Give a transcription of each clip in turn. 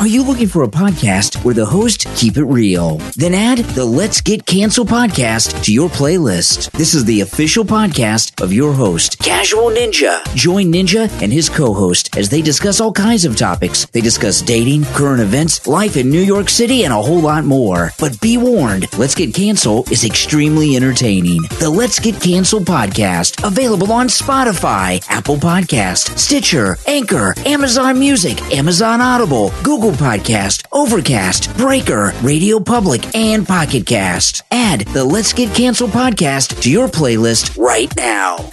Are you looking for a podcast where the hosts keep it real? Then add the Let's Get Cancel podcast to your playlist. This is the official podcast of your host, Casual Ninja. Join Ninja and his co-host as they discuss all kinds of topics. They discuss dating, current events, life in New York City, and a whole lot more. But be warned, Let's Get Cancel is extremely entertaining. The Let's Get Cancel podcast, available on Spotify, Apple Podcasts, Stitcher, Anchor, Amazon Music, Amazon Audible, Google Podcast, Overcast, Breaker, Radio Public, and Pocket Cast. Add the Let's Get Cancel podcast to your playlist right now.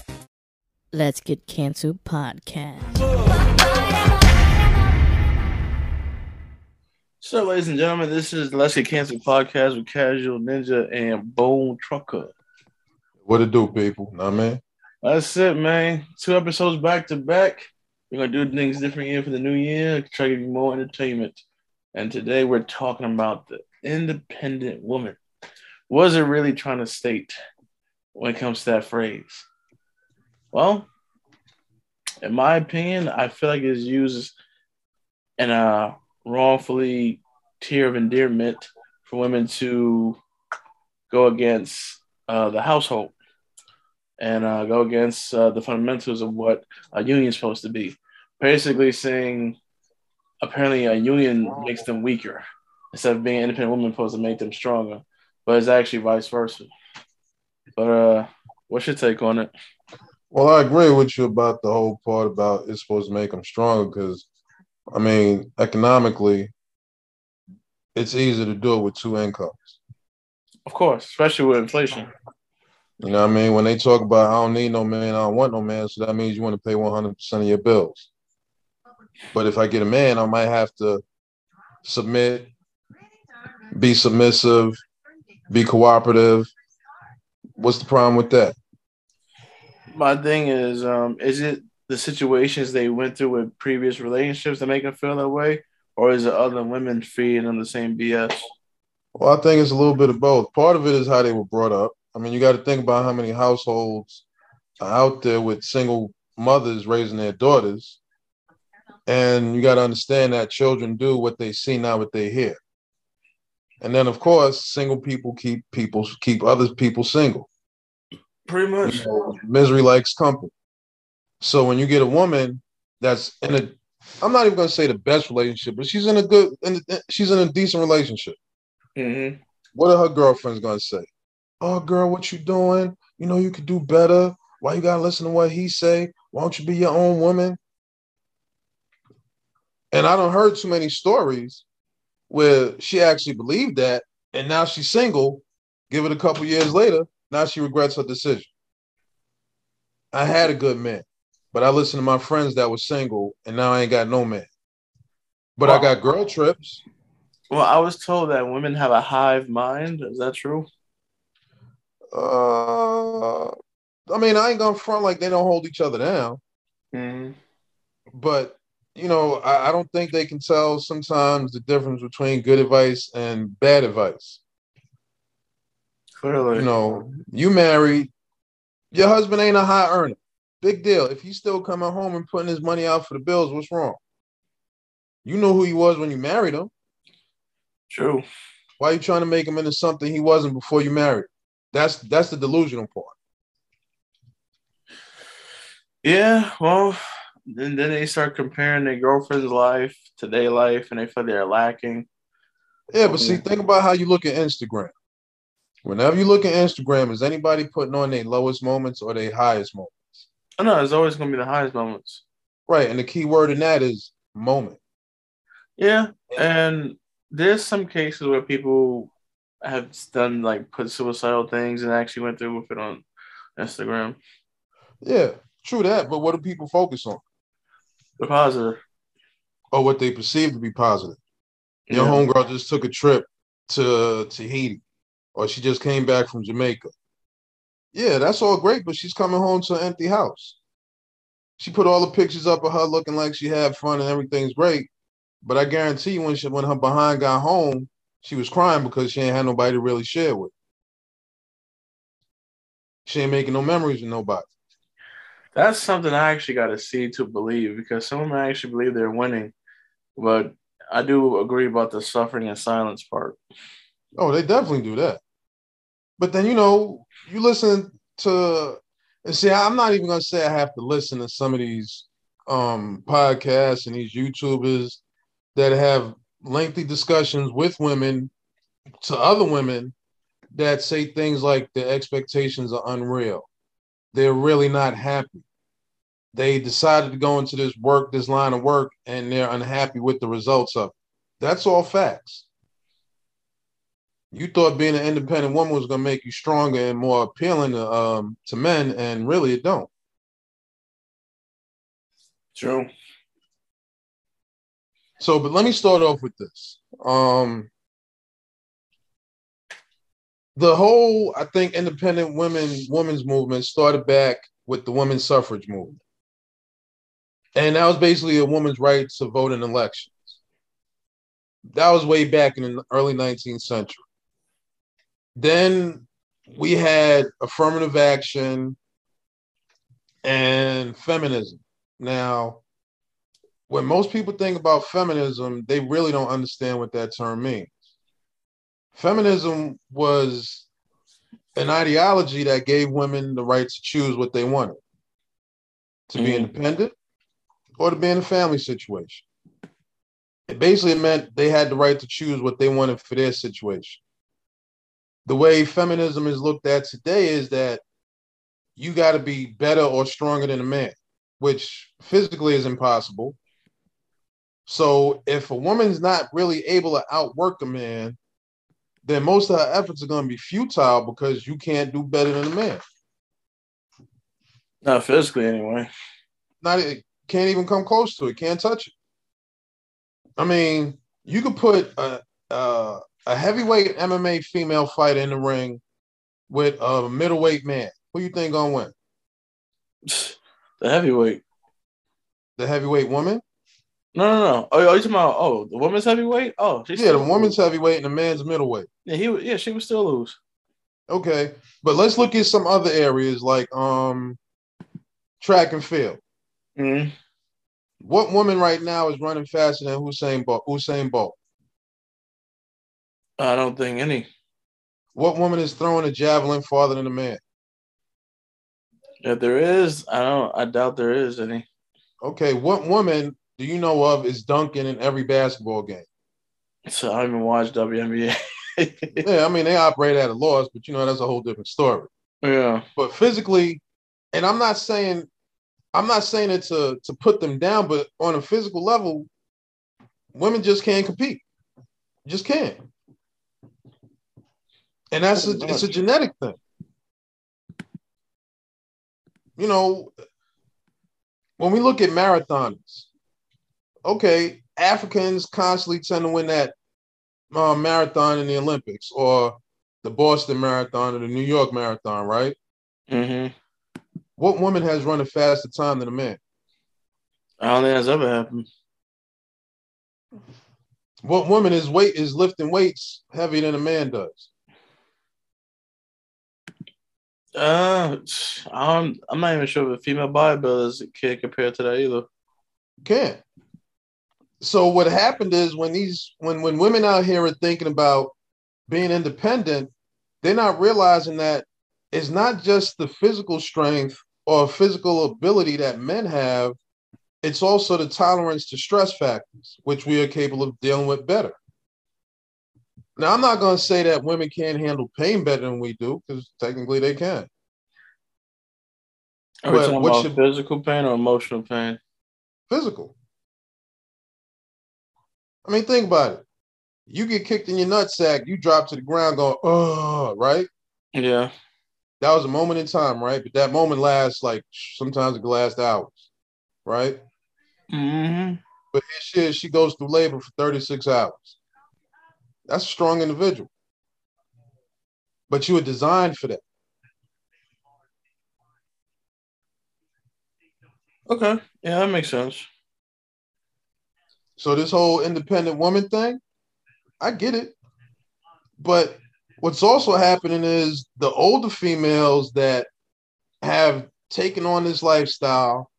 Let's Get Cancel podcast. So, ladies and gentlemen, this is Let's Get Cancel podcast with Casual Ninja and Bone Trucker. What it do, people? Nah, man. That's it, man. 2 episodes back to back. We're going to do things different here for the new year, try to give you more entertainment. And today we're talking about the independent woman. What is it really trying to state when it comes to that phrase? Well, in my opinion, I feel like it's used in a wrongfully tier of endearment for women to go against the household. And go against the fundamentals of what a union is supposed to be. Basically saying, apparently a union makes them weaker instead of being an independent woman supposed to make them stronger. But it's actually vice versa. But what's your take on it? Well, I agree with you about the whole part about it's supposed to make them stronger because, I mean, economically, it's easy to do it with 2 incomes. Of course, especially with inflation. You know what I mean? When they talk about, I don't need no man, I don't want no man, so that means you want to pay 100% of your bills. But if I get a man, I might have to submit, be submissive, be cooperative. What's the problem with that? My thing is it the situations they went through with previous relationships that make them feel that way? Or is it other women feeding them the same BS? Well, I think it's a little bit of both. Part of it is how they were brought up. I mean, you got to think about how many households are out there with single mothers raising their daughters. And you got to understand that children do what they see, not what they hear. And then, of course, single people keep other people single. Pretty much. You know, misery likes company. So when you get a woman that's in a, I'm not even going to say the best relationship, but she's in a good, she's in a decent relationship. Mm-hmm. What are her girlfriends going to say? Oh, girl, what you doing? You know, you could do better. Why you got to listen to what he say? Why don't you be your own woman? And I done heard too many stories where she actually believed that, and now she's single. Give it a couple years later, now she regrets her decision. I had a good man, but I listened to my friends that were single, and now I ain't got no man. But I got girl trips. Well, I was told that women have a hive mind. Is that true? I mean, I ain't gonna front like they don't hold each other down. Mm-hmm. But, you know, I don't think they can tell sometimes the difference between good advice and bad advice. Clearly. You know, you married, your husband ain't a high earner. Big deal. If he's still coming home and putting his money out for the bills, what's wrong? You know who he was when you married him. True. Why are you trying to make him into something he wasn't before you married? That's the delusional part. Yeah, well, then they start comparing their girlfriend's life to their life, and they feel they're lacking. Yeah, but see, think about how you look at Instagram. Whenever you look at Instagram, is anybody putting on their lowest moments or their highest moments? Oh, no, it's always going to be the highest moments. Right, and the key word in that is moment. Yeah, and there's some cases where people have done like put suicidal things and actually went through with it on Instagram. Yeah, true that. But what do people focus on? The positive. or what they perceive to be positive. Your homegirl just took a trip to Tahiti, or she just came back from Jamaica. Yeah, that's all great, but she's coming home to an empty house. She put all the pictures up of her looking like she had fun and everything's great, but I guarantee you when her behind got home, she was crying because she ain't had nobody to really share with. She ain't making no memories with nobody. That's something I actually got to see to believe, because some of them I actually believe they're winning, but I do agree about the suffering and silence part. Oh, they definitely do that. But then, you know, you listen to, and see, I'm not even going to say I have to listen to some of these podcasts and these YouTubers that have lengthy discussions with women to other women that say things like the expectations are unreal. They're really not happy. They decided to go into this line of work, and they're unhappy with the results of it. That's all facts. You thought being an independent woman was going to make you stronger and more appealing to men, and really it don't. True. So, but let me start off with this. The whole, I think, independent women's movement started back with the women's suffrage movement. And that was basically a woman's right to vote in elections. That was way back in the early 19th century. Then we had affirmative action and feminism. Now, when most people think about feminism, they really don't understand what that term means. Feminism was an ideology that gave women the right to choose what they wanted, to be independent or to be in a family situation. It basically meant they had the right to choose what they wanted for their situation. The way feminism is looked at today is that you got to be better or stronger than a man, which physically is impossible. So if a woman's not really able to outwork a man, then most of her efforts are going to be futile because you can't do better than a man. Not physically, anyway. It can't even come close to it. Can't touch it. I mean, you could put a heavyweight MMA female fighter in the ring with a middleweight man. Who you think gonna win? The heavyweight. The heavyweight woman? No. Oh, you talking about? Oh, the woman's heavyweight? Oh, the woman's heavyweight and the man's middleweight. Yeah, she would still lose. Okay, but let's look at some other areas like track and field. Mm-hmm. What woman right now is running faster than Usain Bolt? I don't think any. What woman is throwing a javelin farther than a man? If there is, I doubt there is any. Okay, what woman do you know of is dunking in every basketball game? So I don't even watch WNBA. Yeah, I mean, they operate at a loss, but, you know, that's a whole different story. Yeah. But physically, and I'm not saying it to put them down, but on a physical level, women just can't compete. Just can't. And it's a genetic thing. You know, when we look at marathons, okay, Africans constantly tend to win that marathon in the Olympics, or the Boston Marathon or the New York Marathon, right? Mm-hmm. What woman has run a faster time than a man? I don't think that's ever happened. What woman is lifting weights heavier than a man does? I'm not even sure if a female bodybuilders can compare to that either. Can't. So what happened is when women out here are thinking about being independent, they're not realizing that it's not just the physical strength or physical ability that men have. It's also the tolerance to stress factors, which we are capable of dealing with better. Now, I'm not going to say that women can't handle pain better than we do, because technically they can. Are we talking about physical pain or emotional pain? Physical. I mean, think about it. You get kicked in your nutsack, you drop to the ground going, oh, right? Yeah. That was a moment in time, right? But that moment lasts, like, sometimes it lasts hours, right? Mm-hmm. But here she goes through labor for 36 hours. That's a strong individual. But you were designed for that. Okay. Yeah, that makes sense. So this whole independent woman thing, I get it. But what's also happening is the older females that have taken on this lifestyle,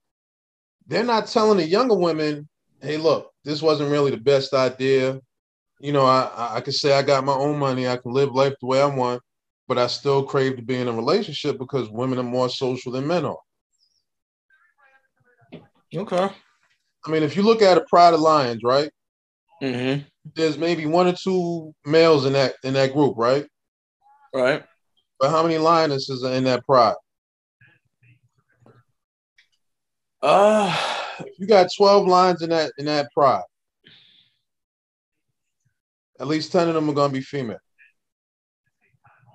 they're not telling the younger women, hey, look, this wasn't really the best idea. You know, I can say I got my own money. I can live life the way I want, but I still crave to be in a relationship because women are more social than men are. Okay. I mean, if you look at a pride of lions, right? Mm-hmm. There's maybe one or two males in that group, right? Right. But how many lionesses are in that pride? If you got 12 lions in that pride, at least 10 of them are gonna be female.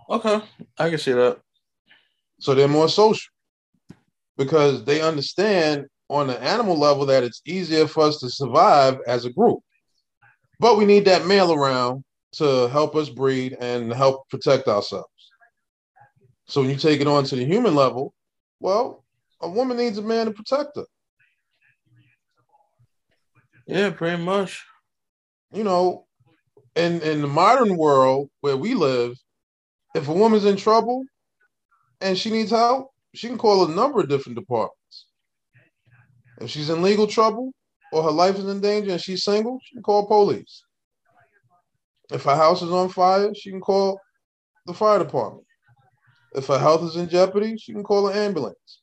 Okay, I can see that. So they're more social because they understand on the animal level that it's easier for us to survive as a group. But we need that male around to help us breed and help protect ourselves. So when you take it on to the human level, well, a woman needs a man to protect her. Yeah, pretty much. You know, in the modern world where we live, if a woman's in trouble and she needs help, she can call a number of different departments. If she's in legal trouble, or her life is in danger and she's single, she can call police. If her house is on fire, she can call the fire department. If her health is in jeopardy, she can call an ambulance.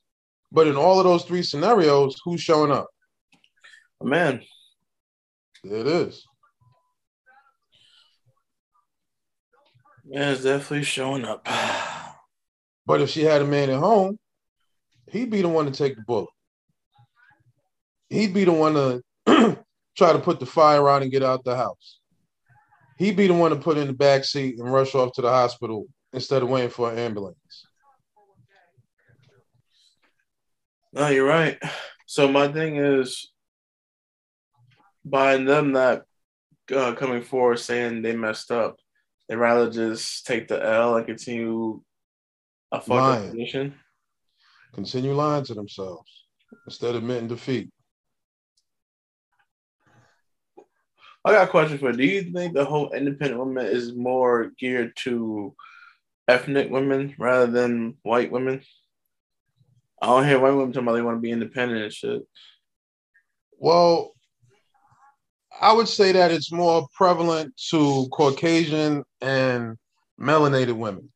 But in all of those three scenarios, who's showing up? A man. There it is. Man is definitely showing up. But if she had a man at home, he'd be the one to take the bullet. He'd be the one to try to put the fire out and get out the house. He'd be the one to put in the back seat and rush off to the hospital instead of waiting for an ambulance. No, you're right. So my thing is, by them not coming forward saying they messed up, they'd rather just take the L and continue a fucking position. Continue lying to themselves instead of admitting defeat. I got a question for you. Do you think the whole independent woman is more geared to ethnic women rather than white women? I don't hear white women talking about they want to be independent and shit. Well, I would say that it's more prevalent to Caucasian and melanated women.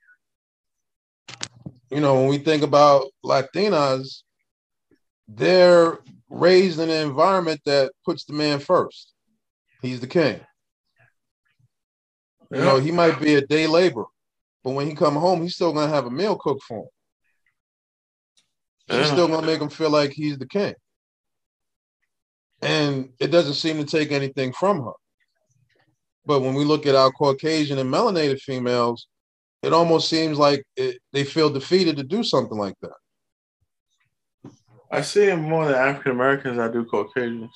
You know, when we think about Latinas, they're raised in an environment that puts the man first. He's the king. You know, he might be a day laborer, but when he come home, he's still going to have a meal cooked for him. He's still going to make him feel like he's the king. And it doesn't seem to take anything from her. But when we look at our Caucasian and melanated females, it almost seems like they feel defeated to do something like that. I see it more than African-Americans I do Caucasians.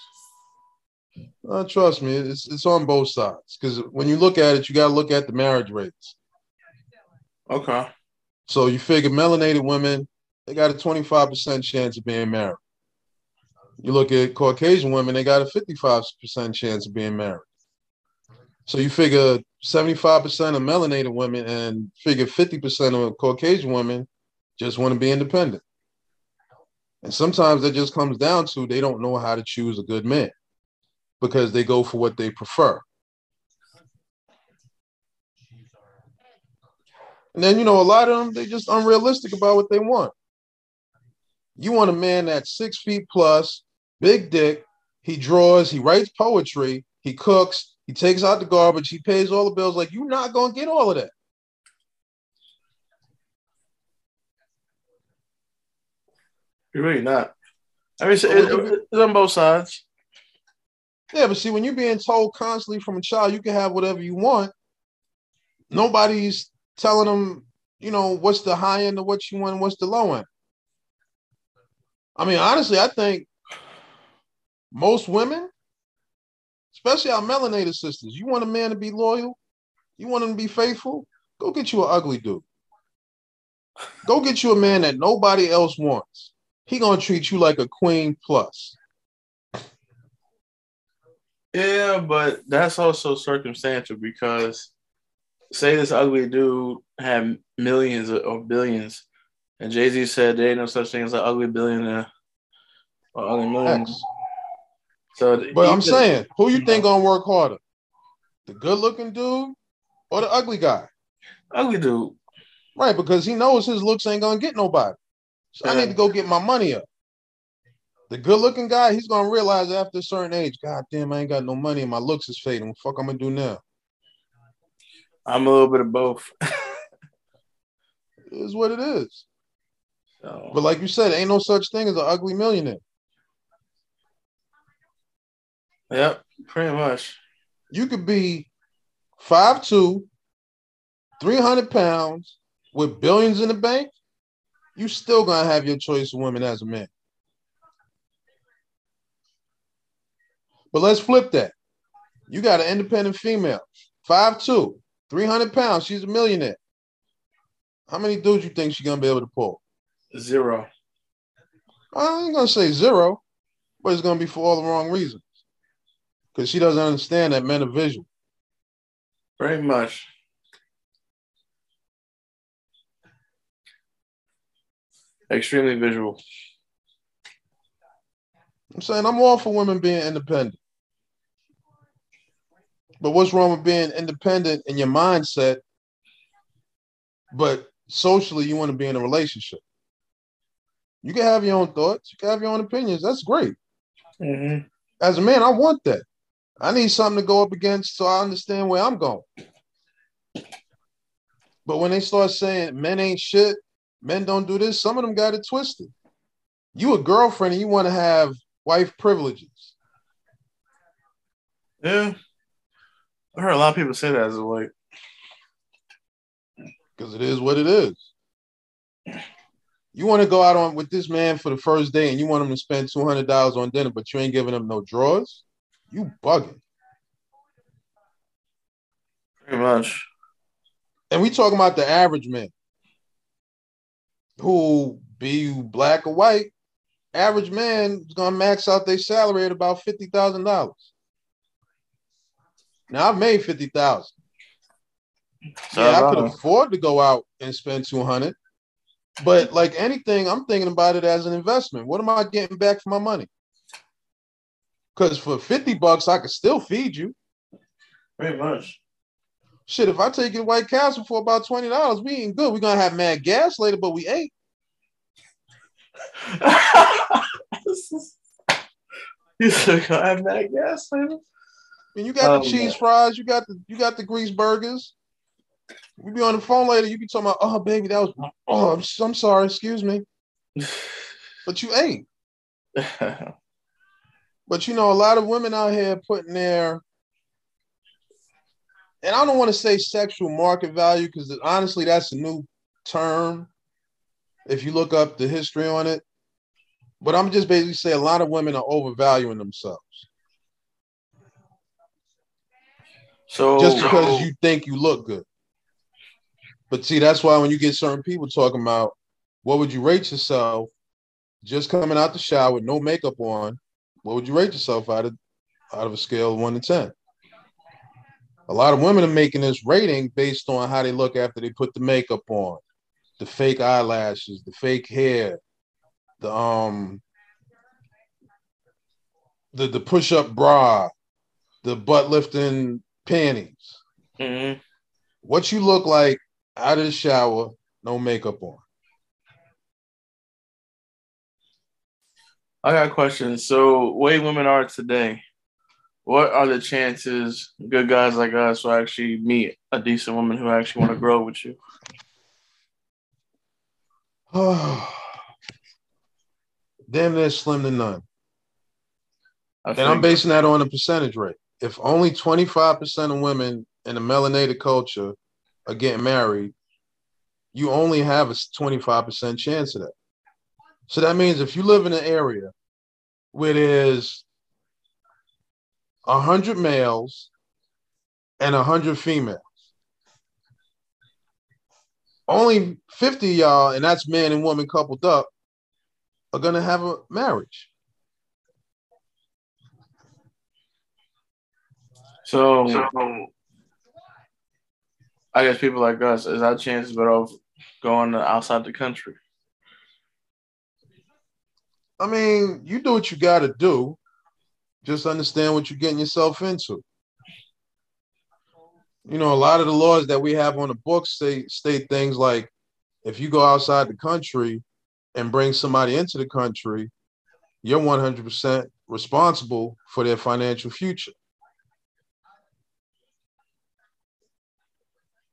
Trust me, it's on both sides. Because when you look at it, you got to look at the marriage rates. Okay. So you figure melanated women, they got a 25% chance of being married. You look at Caucasian women, they got a 55% chance of being married. So you figure 75% of melanated women and figure 50% of Caucasian women just want to be independent. And sometimes that just comes down to they don't know how to choose a good man, because they go for what they prefer. And then, you know, a lot of them, they just unrealistic about what they want. You want a man that's 6 feet plus, big dick, he draws, he writes poetry, he cooks, he takes out the garbage, he pays all the bills. Like, you're not going to get all of that. You're really not. I mean, it's on both sides. Yeah, but see, when you're being told constantly from a child, you can have whatever you want, nobody's telling them, you know, what's the high end of what you want and what's the low end. I mean, honestly, I think most women especially our melanated sisters. You want a man to be loyal? You want him to be faithful? Go get you an ugly dude. Go get you a man that nobody else wants. He gonna treat you like a queen plus. Yeah, but that's also circumstantial because say this ugly dude had millions or billions, and Jay-Z said there ain't no such thing as an ugly billionaire or ugly million. So but I'm saying, who you think gonna work harder? The good-looking dude or the ugly guy? Ugly dude. Right, because he knows his looks ain't gonna get nobody. So I need to go get my money up. The good-looking guy, he's gonna realize after a certain age, God damn, I ain't got no money and my looks is fading. What the fuck I'm gonna do now? I'm a little bit of both. It is what it is. So. But like you said, ain't no such thing as an ugly millionaire. Yep, pretty much. You could be 5'2", 300 pounds, with billions in the bank. You still gonna have your choice of women as a man. But let's flip that. You got an independent female, 5'2", 300 pounds. She's a millionaire. How many dudes you think she's gonna be able to pull? Zero. I ain't gonna say zero, but it's gonna be for all the wrong reasons. Because she doesn't understand that men are visual. Very much. Extremely visual. I'm saying I'm all for women being independent. But what's wrong with being independent in your mindset, but socially you want to be in a relationship? You can have your own thoughts. You can have your own opinions. That's great. Mm-hmm. As a man, I want that. I need something to go up against so I understand where I'm going. But when they start saying men ain't shit, men don't do this, some of them got it twisted. You a girlfriend and you want to have wife privileges. Yeah. I heard a lot of people say that as a like. Because it is what it is. You want to go out on with this man for the first day and you want him to spend $200 on dinner, but you ain't giving him no drawers? You bugging. Pretty much. And we talking about the average man. Who, be you black or white, average man is going to max out their salary at about $50,000. Now, I've made $50,000. Yeah, I could afford to go out and spend $200. But like anything, I'm thinking about it as an investment. What am I getting back for my money? Because for $50, I could still feed you. Pretty much. Shit, if I take you to White Castle for about $20, we ain't good. We're going to have mad gas later, but we ate. You said going to have mad gas later? And you got the cheese fries. You got the grease burgers. We be on the phone later. You be talking about, oh, baby, that was, oh, I'm sorry. Excuse me. But you ate. But, you know, a lot of women out here putting their, and I don't want to say sexual market value because honestly, that's a new term if you look up the history on it. But I'm just basically saying a lot of women are overvaluing themselves. So just because you think you look good. But see, that's why when you get certain people talking about what would you rate yourself just coming out the shower with no makeup on, what would you rate yourself out of a scale of 1 to 10? A lot of women are making this rating based on how they look after they put the makeup on, the fake eyelashes, the fake hair, the push-up bra, the butt-lifting panties. Mm-hmm. What you look like out of the shower, no makeup on. I got a question. So, way women are today. What are the chances good guys like us will actually meet a decent woman who actually want to grow with you? Damn, they're slim to none. And I'm basing that on a percentage rate. If only 25% of women in a melanated culture are getting married, you only have a 25% chance of that. So that means if you live in an area where there's 100 males and 100 females. Only 50 of y'all, and that's man and woman coupled up, are going to have a marriage. So I guess people like us, is our chances better off going outside the country? I mean, you do what you got to do. Just understand what you're getting yourself into. You know, a lot of the laws that we have on the books state things like if you go outside the country and bring somebody into the country, you're 100% responsible for their financial future.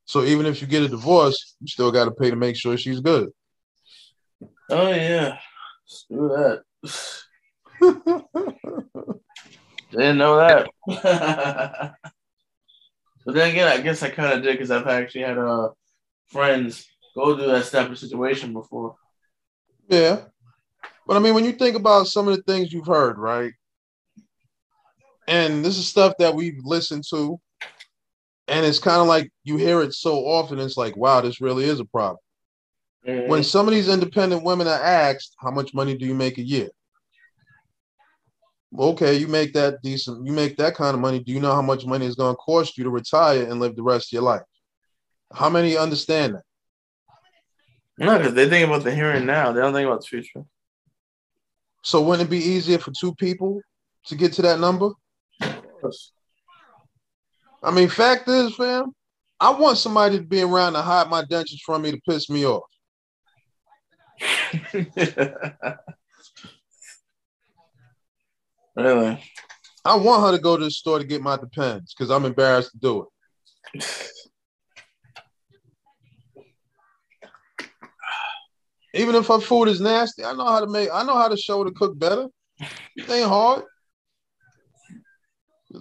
So even if you get a divorce, you still got to pay to make sure she's good. Oh, yeah. Screw that. Didn't know that. But then again, I guess I kind of did because I've actually had friends go through that type of situation before. Yeah. But I mean, when you think about some of the things you've heard, right? And this is stuff that we've listened to. And it's kind of like you hear it so often. It's like, wow, this really is a problem. Mm-hmm. When some of these independent women are asked, how much money do you make a year? Okay, you make that decent. You make that kind of money. Do you know how much money it's going to cost you to retire and live the rest of your life? How many understand that? No, because they think about the here and now. They don't think about the future. So wouldn't it be easier for two people to get to that number? Of course. I mean, fact is, fam, I want somebody to be around to hide my dentures from me to piss me off. Really? I want her to go to the store to get my Depends because I'm embarrassed to do it. Even if her food is nasty, I know how to show her to cook better. It ain't hard.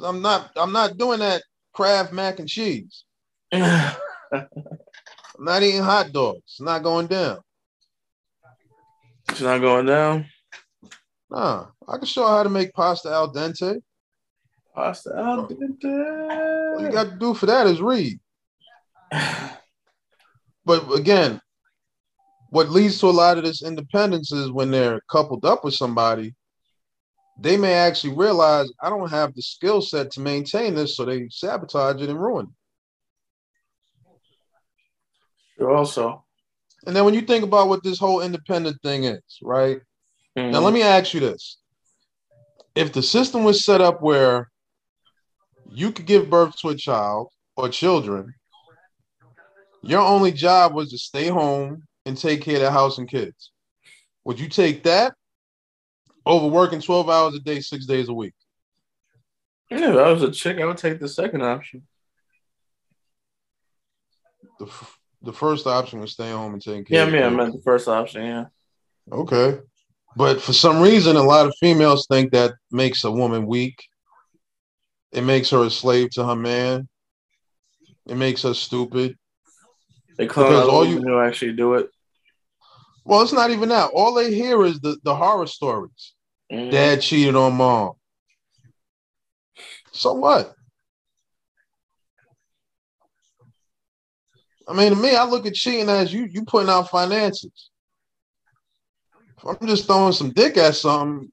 I'm not doing that Kraft mac and cheese. I'm not eating hot dogs. It's not going down. It's not going down? Nah. I can show her how to make pasta al dente. Pasta al dente. All you got to do for that is read. But again, what leads to a lot of this independence is when they're coupled up with somebody, they may actually realize I don't have the skill set to maintain this, so they sabotage it and ruin it. Sure, also. And then when you think about what this whole independent thing is, right? Mm-hmm. Now, let me ask you this. If the system was set up where you could give birth to a child or children, your only job was to stay home and take care of the house and kids, would you take that over working 12 hours a day, 6 days a week? Yeah, if I was a chick, I would take the second option. The first option was staying home and taking care of I meant the first option, yeah. Okay. But for some reason, a lot of females think that makes a woman weak. It makes her a slave to her man. It makes her stupid. They call out all you who actually do it. Well, it's not even that. All they hear is the horror stories. Mm. Dad cheated on mom. So what? I mean, to me, I look at cheating as you putting out finances. If I'm just throwing some dick at something.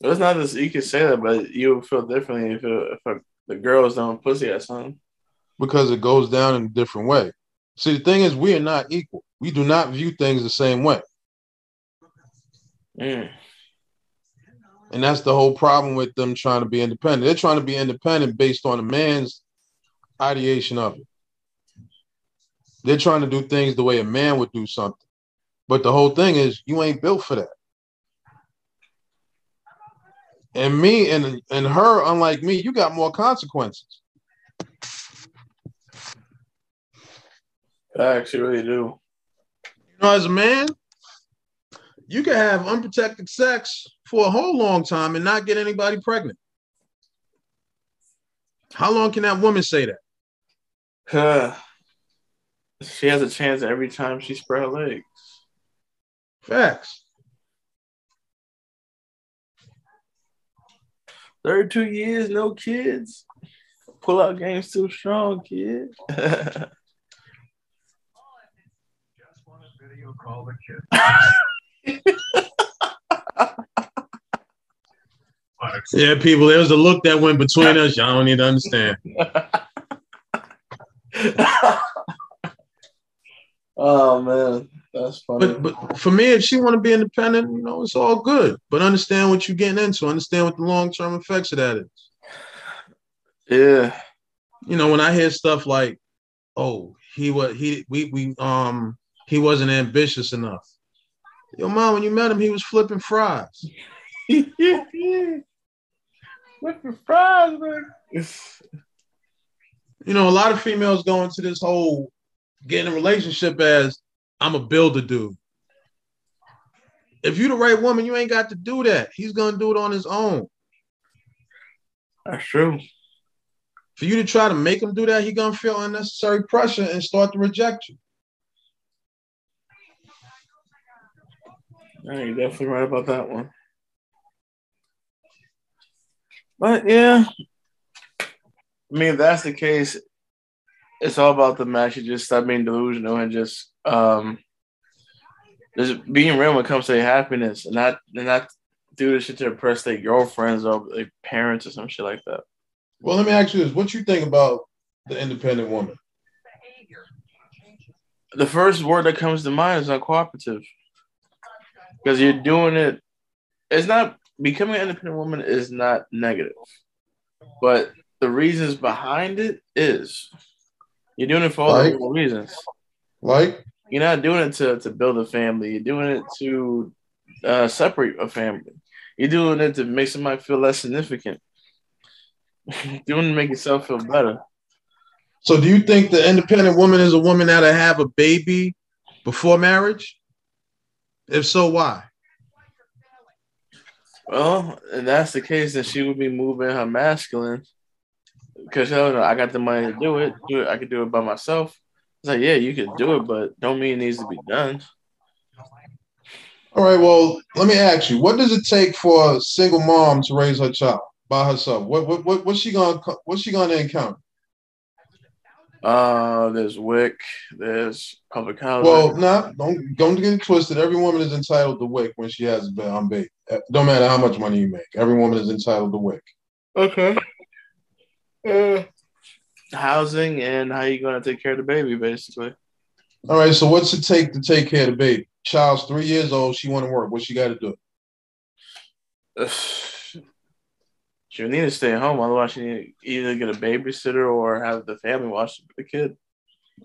Well, it's not just you can say that, but you would feel differently if the girl is throwing pussy at something. Because it goes down in a different way. See, the thing is, we are not equal. We do not view things the same way. Mm. And that's the whole problem with them trying to be independent. They're trying to be independent based on a man's ideation of it. They're trying to do things the way a man would do something. But the whole thing is, you ain't built for that. And me and her, unlike me, you got more consequences. I actually really do. You know, as a man, you can have unprotected sex for a whole long time and not get anybody pregnant. How long can that woman say that? She has a chance every time she spread her legs. Facts. 32 years, no kids. Pull out game's too strong, kid. Just want a video call the kid. Yeah, people, there was a look that went between us. Y'all don't need to understand. Oh, man. That's funny. But for me, if she want to be independent, you know, it's all good. But understand what you're getting into. Understand what the long-term effects of that is. Yeah. You know, when I hear stuff like, oh, he wasn't ambitious enough. Yo, mom, when you met him, he was flipping fries. Flipping fries, man. You know, a lot of females go into this whole getting a relationship as, I'm a builder dude. If you're the right woman, you ain't got to do that. He's going to do it on his own. That's true. For you to try to make him do that, he's going to feel unnecessary pressure and start to reject you. Yeah, you're definitely right about that one. But, yeah. I mean, if that's the case, it's all about the match. You just stop being delusional and just being real when it comes to their happiness and not do this shit to impress their girlfriends or their parents or some shit like that. Well, let me ask you this. What you think about the independent woman? The first word that comes to mind is uncooperative. Because you're doing it. It's not becoming an independent woman is not negative. But the reasons behind it is you're doing it for all the wrong reasons. Like? You're not doing it to build a family. You're doing it to separate a family. You're doing it to make somebody feel less significant. You're doing it to make yourself feel better. So do you think the independent woman is a woman that'll have a baby before marriage? If so, why? Well, if that's the case, then she would be moving her masculine. Because, hell no, I got the money to do it. I could do it by myself. It's like, yeah, you can do it, but don't mean it needs to be done. All right, well, let me ask you, what does it take for a single mom to raise her child by herself? What's she gonna encounter? There's WIC, there's public housing. Well, don't get it twisted. Every woman is entitled to WIC when she has a baby. Don't matter how much money you make. Every woman is entitled to WIC. Okay. Housing and how you gonna take care of the baby, basically. All right, so what's it take to take care of the baby? Child's 3 years old. She want to work. What she got to do? She'll need to stay home. Otherwise, she need to either get a babysitter or have the family watch the kid.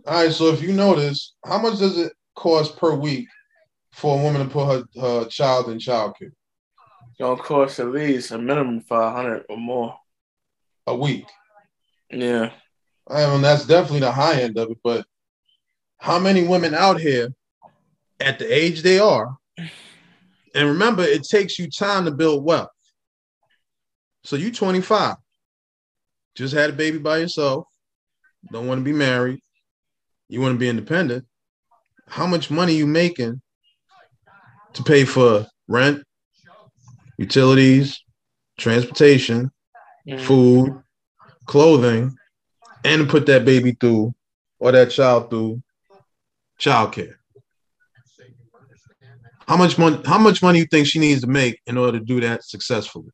All right, so if you notice, how much does it cost per week for a woman to put her child in childcare? It's gonna cost at least a minimum $500 or more a week. Yeah. I mean, that's definitely the high end of it, but how many women out here at the age they are, and remember, it takes you time to build wealth. So you 25, just had a baby by yourself, don't want to be married, you want to be independent. How much money you making to pay for rent, utilities, transportation, food, clothing, and to put that baby through or that child through childcare? How much money you think she needs to make in order to do that successfully?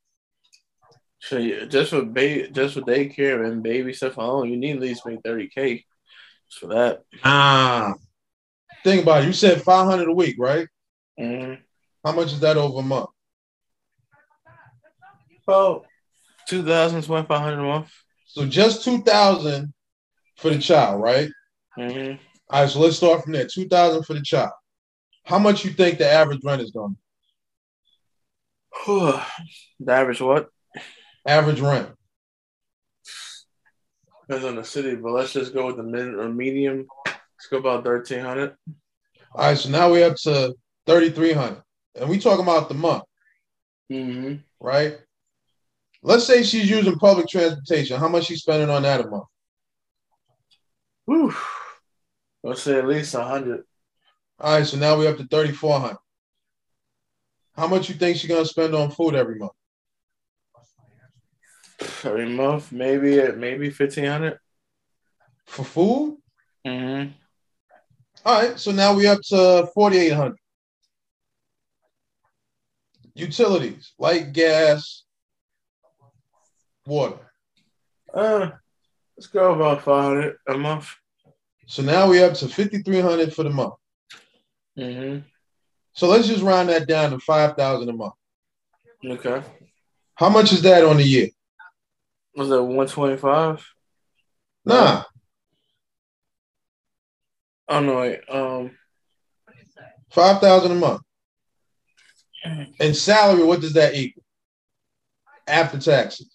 So yeah, just for daycare and baby stuff alone, you need at least make $30K for that. Think about it. You said $500 a week, right? Mm-hmm. How much is that over a month? Well, $2,500 a month. So just 2,000 for the child, right? Mm-hmm. All right, so let's start from there. 2,000 for the child. How much you think the average rent is going to be? The average what? Average rent. Depends on the city, but let's just go with the medium. Let's go about $1,300. All right, so now we're up to $3,300. And we talking about the month, mm-hmm. Right? Let's say she's using public transportation. How much she's spending on that a month? Whew. Let's say at least $100. All right, so now we're up to $3,400. How much you think she's going to spend on food every month? Every month, maybe $1,500 for food. Mm-hmm. All right, so now we up to $4,800. Utilities, light, gas, water. Let's go about $500 a month. So now we up to $5,300 for the month. Mm-hmm. So let's just round that down to $5,000 a month. Okay. How much is that on the year? Was that 125? Nah. Oh no, wait. $5,000 a month. And salary, what does that equal? After taxes.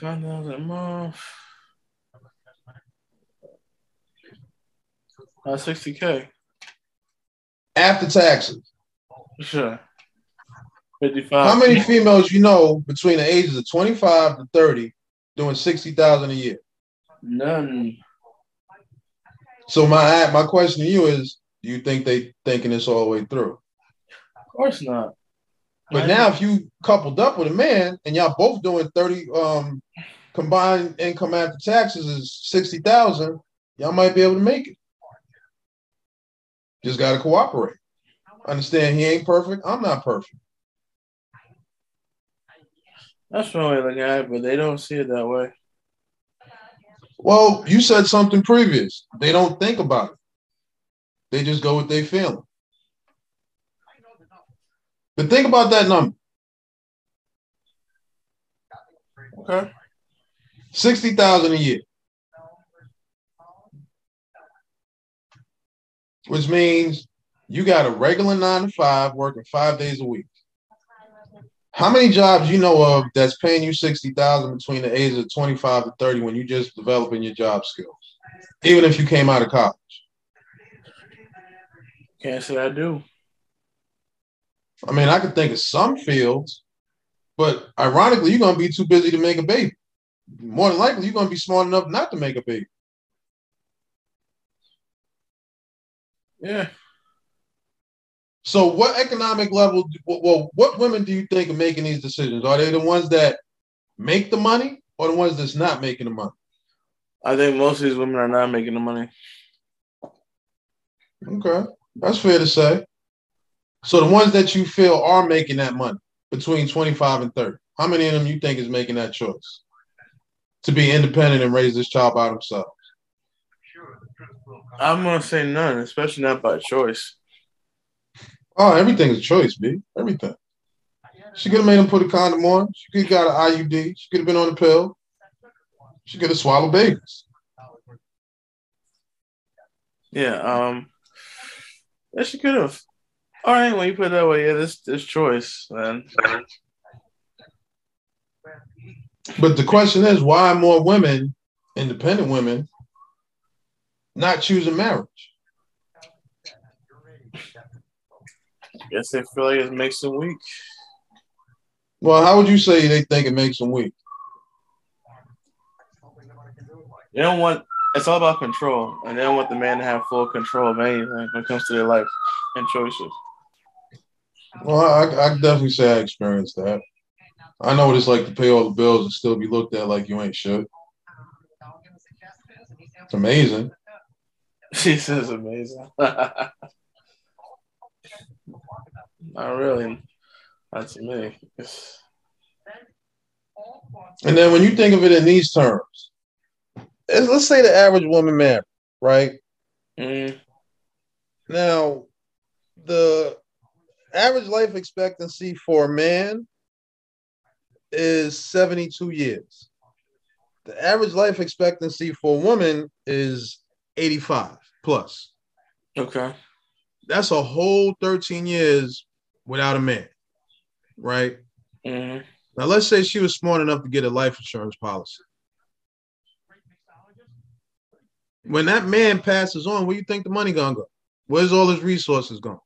$5,000 a month. $60K. After taxes. Sure. 55. How many females you know between the ages of 25 to 30 doing $60,000 a year? None. So my question to you is, do you think they thinking this all the way through? Of course not. But now if you coupled up with a man and y'all both doing 30 combined income after taxes is $60,000, y'all might be able to make it. Just gotta cooperate. Understand he ain't perfect, I'm not perfect. That's one way to look at it, but they don't see it that way. Well, you said something previous. They don't think about it. They just go with their feeling. But think about that number. Okay. $60,000 a year. Which means you got a regular 9 to 5 working 5 days a week. How many jobs you know of that's paying you $60,000 between the ages of 25 to 30 when you're just developing your job skills, even if you came out of college? Can't say I do. I mean, I could think of some fields, but ironically, you're going to be too busy to make a baby. More than likely, you're going to be smart enough not to make a baby. Yeah. So what economic level, well, what women do you think are making these decisions? Are they the ones that make the money or the ones that's not making the money? I think most of these women are not making the money. Okay. That's fair to say. So the ones that you feel are making that money between 25 and 30, how many of them you think is making that choice to be independent and raise this child by themselves? I'm going to say none, especially not by choice. Oh, everything's a choice, B. Everything. She could have made him put a condom on. She could have got an IUD. She could have been on a pill. She could have swallowed babies. Yeah. Yeah, she could have. All right, when you put it that way, yeah, this choice, man. But the question is, why are more women, independent women, not choosing marriage? Guess they feel like it makes them weak. Well, how would you say they think it makes them weak? They don't want. It's all about control, and they don't want the man to have full control of anything when it comes to their life and choices. Well, I definitely say I experienced that. I know what it's like to pay all the bills and still be looked at like you ain't shit. It's amazing. She says amazing. Not really. Not to me. And then when you think of it in these terms, let's say the average woman married, right? Mm. Now, the average life expectancy for a man is 72 years. The average life expectancy for a woman is 85 plus. Okay. That's a whole 13 years without a man, right? Mm. Now, let's say she was smart enough to get a life insurance policy. When that man passes on, where do you think the money going to go? Where's all his resources going?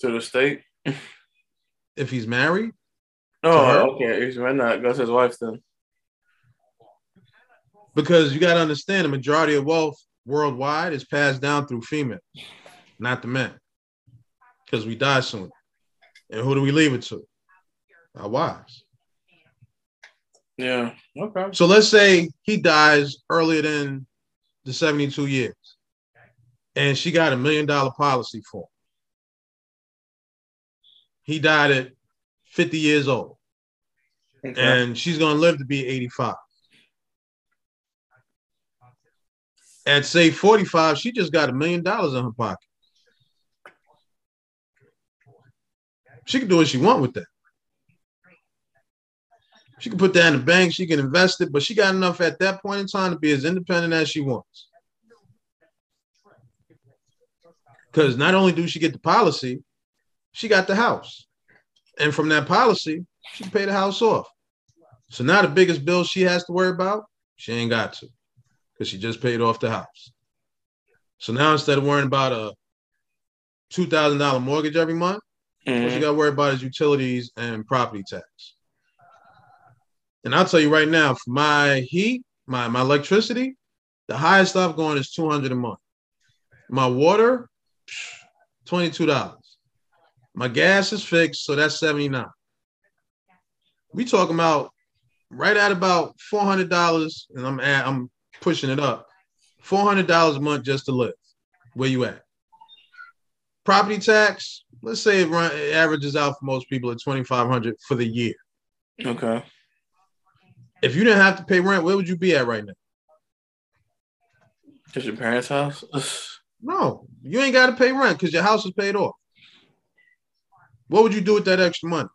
To the state. If he's married? Oh, okay. Why not? That's his wife then. Because you got to understand, the majority of wealth worldwide is passed down through females, not the men. Because we die soon. And who do we leave it to? our wives. Yeah. Okay. So let's say he dies earlier than the 72 years and she got $1 million policy for him. He died at 50 years old. Okay. And she's going to live to be 85. At, say, 45, she just got $1 million in her pocket. She can do what she wants with that. She can put that in the bank. She can invest it. But she got enough at that point in time to be as independent as she wants. Because not only do she get the policy, she got the house. And from that policy, she can pay the house off. So now the biggest bill she has to worry about, she ain't got to. Because she just paid off the house. So now instead of worrying about a $2,000 mortgage every month, mm-hmm. what you got to worry about is utilities and property tax. And I'll tell you right now, for my heat, my electricity, the highest I've gone is $200 a month. My water, $22. My gas is fixed, so that's $79. We talking about right at about $400, and I'm pushing it up, $400 a month just to live. Where you at? Property tax, let's say it averages out for most people at $2,500 for the year. Okay. If you didn't have to pay rent, where would you be at right now? At your parents' house? No, you ain't got to pay rent because your house is paid off. What would you do with that extra money?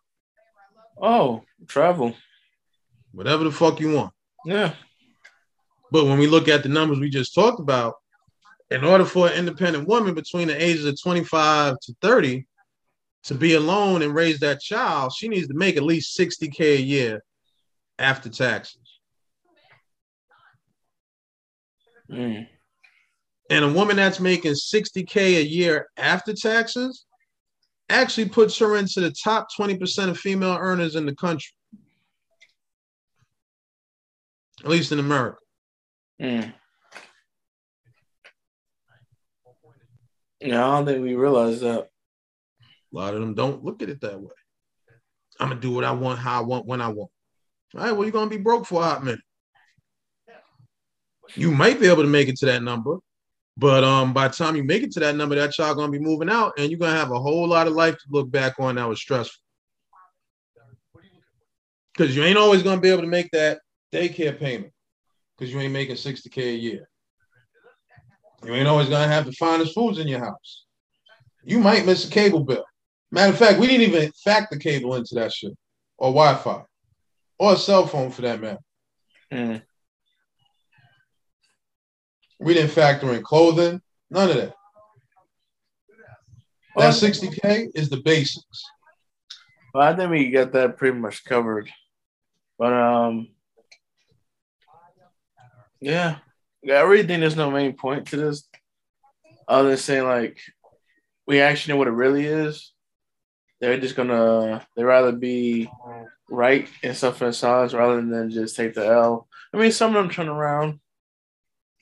Oh, travel. Whatever the fuck you want. Yeah. But when we look at the numbers we just talked about, in order for an independent woman between the ages of 25 to 30 to be alone and raise that child, she needs to make at least $60K a year after taxes. Mm. And a woman that's making $60K a year after taxes actually puts her into the top 20% of female earners in the country, at least in America. Mm. Yeah, I don't think we realize that. A lot of them don't look at it that way. I'm going to do what I want, how I want, when I want. All right, well, you're going to be broke for a hot minute. You might be able to make it to that number. But by the time you make it to that number, that child going to be moving out, and you're going to have a whole lot of life to look back on that was stressful. Because you ain't always going to be able to make that daycare payment because you ain't making $60K a year. You ain't always going to have the finest foods in your house. You might miss a cable bill. Matter of fact, we didn't even factor cable into that shit or Wi-Fi or a cell phone for that matter. Mm. We didn't factor in clothing, none of that. That $60K is the basics. Well, I think we got that pretty much covered. But, yeah, I really think there's no main point to this other than saying, like, we actually know what it really is. They're just going to – they'd rather be right and suffer in silence rather than just take the L. I mean, some of them turn around.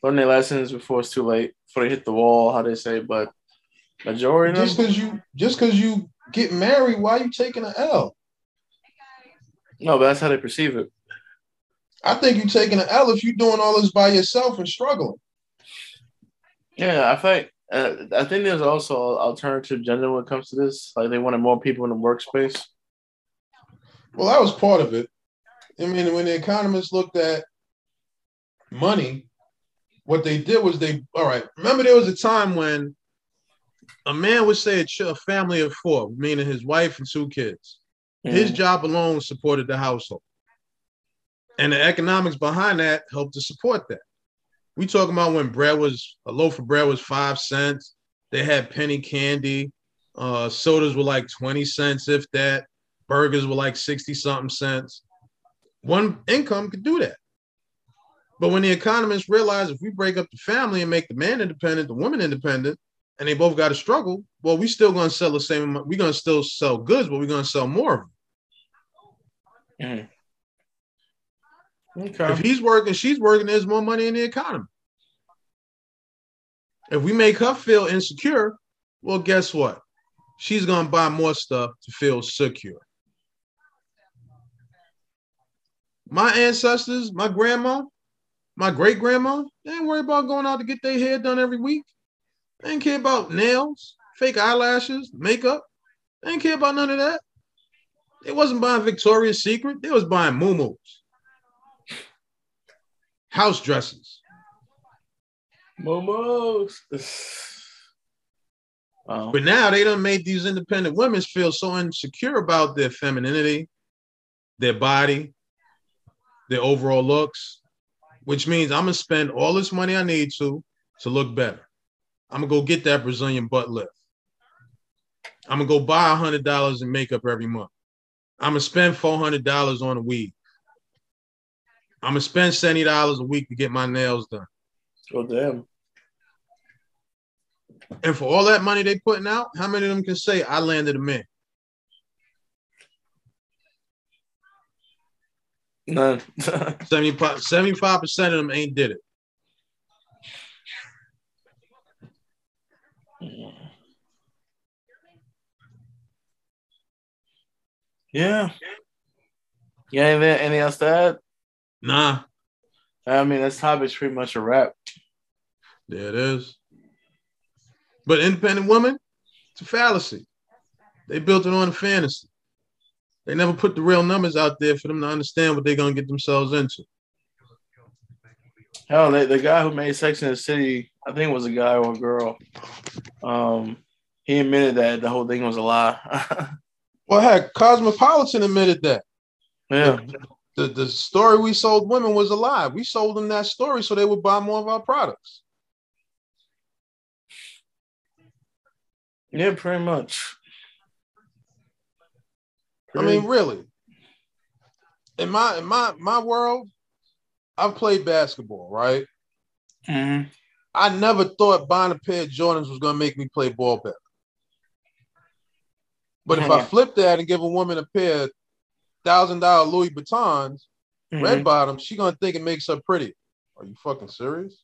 Learn their lessons before it's too late, before they hit the wall, how they say, but majority of them. Just because you get married, why are you taking an L? No, but that's how they perceive it. I think you're taking an L if you're doing all this by yourself and struggling. Yeah, I think there's also an alternative gender when it comes to this. Like they wanted more people in the workspace. Well, that was part of it. I mean, when the economists looked at money, what they did was remember there was a time when a man would say a family of four, meaning his wife and two kids. Mm. His job alone supported the household. And the economics behind that helped to support that. We talking about when a loaf of bread was 5 cents. They had penny candy. Sodas were like 20 cents, if that. Burgers were like 60-something cents. One income could do that. But when the economists realize if we break up the family and make the man independent, the woman independent, and they both got to struggle, well, we're still going to sell the same amount. We're going to still sell goods, but we're going to sell more of them. Mm. Okay. If he's working, she's working, there's more money in the economy. If we make her feel insecure, well, guess what? She's going to buy more stuff to feel secure. My ancestors, my grandma, my great-grandma, they ain't worried about going out to get their hair done every week. They ain't care about nails, fake eyelashes, makeup. They ain't care about none of that. They wasn't buying Victoria's Secret. They was buying muumuus, house dresses. Muumuus. Wow. But now they done made these independent women feel so insecure about their femininity, their body, their overall looks, which means I'm going to spend all this money I need to look better. I'm going to go get that Brazilian butt lift. I'm going to go buy $100 in makeup every month. I'm going to spend $400 on a weave. I'm going to spend $70 a week to get my nails done. Oh, damn. And for all that money they're putting out, how many of them can say, I landed a man? None. 75% of them ain't did it. Yeah. You ain't anything else to add? Nah. I mean, this topic's pretty much a wrap. Yeah, it is. But independent women, it's a fallacy. They built it on a fantasy. They never put the real numbers out there for them to understand what they're going to get themselves into. Hell, the guy who made Sex in the City, I think it was a guy or a girl, he admitted that the whole thing was a lie. Well, heck, Cosmopolitan admitted that. Yeah. The story we sold women was a lie. We sold them that story so they would buy more of our products. Yeah, pretty much. I mean, really. In my world, I've played basketball, right? Mm-hmm. I never thought buying a pair of Jordans was going to make me play ball better. But if I flip that and give a woman a pair of $1,000 Louis Vuittons, mm-hmm. red bottoms, she's going to think it makes her pretty. Are you fucking serious?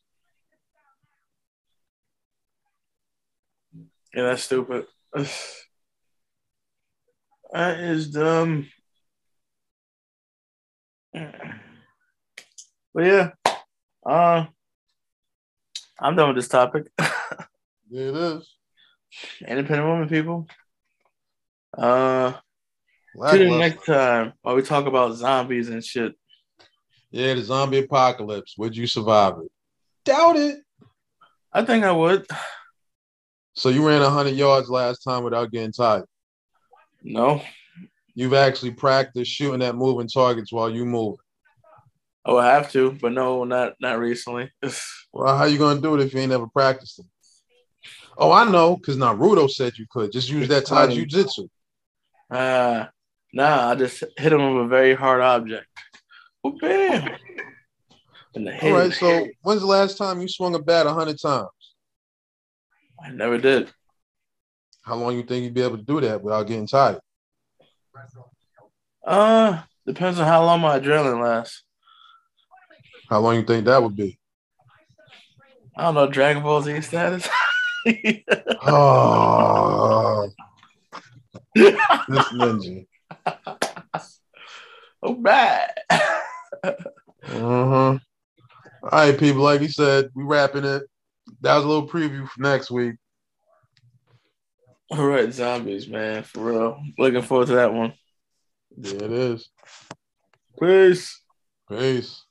Yeah, that's stupid. That is dumb. But yeah, I'm done with this topic. There it is. Independent women, people. Till the next time while we talk about zombies and shit. Yeah, the zombie apocalypse. Would you survive it? Doubt it. I think I would. So you ran 100 yards last time without getting tired? No. You've actually practiced shooting at moving targets while you move? Oh, I have to, but no, not recently. Well, how you going to do it if you ain't ever practiced it? Oh, I know, because Naruto said you could. Just use that Thai jiu-jitsu. Nah, I just hit him with a very hard object. Oh, bam. All right, so when's the last time you swung a bat 100 times? I never did. How long you think you'd be able to do that without getting tired? Depends on how long my adrenaline lasts. How long you think that would be? I don't know, Dragon Ball Z status? Oh, this ninja. All right. All right, people, like we said, we wrapping it. That was a little preview for next week. All right, zombies, man, for real. Looking forward to that one. Yeah, it is. Peace. Peace.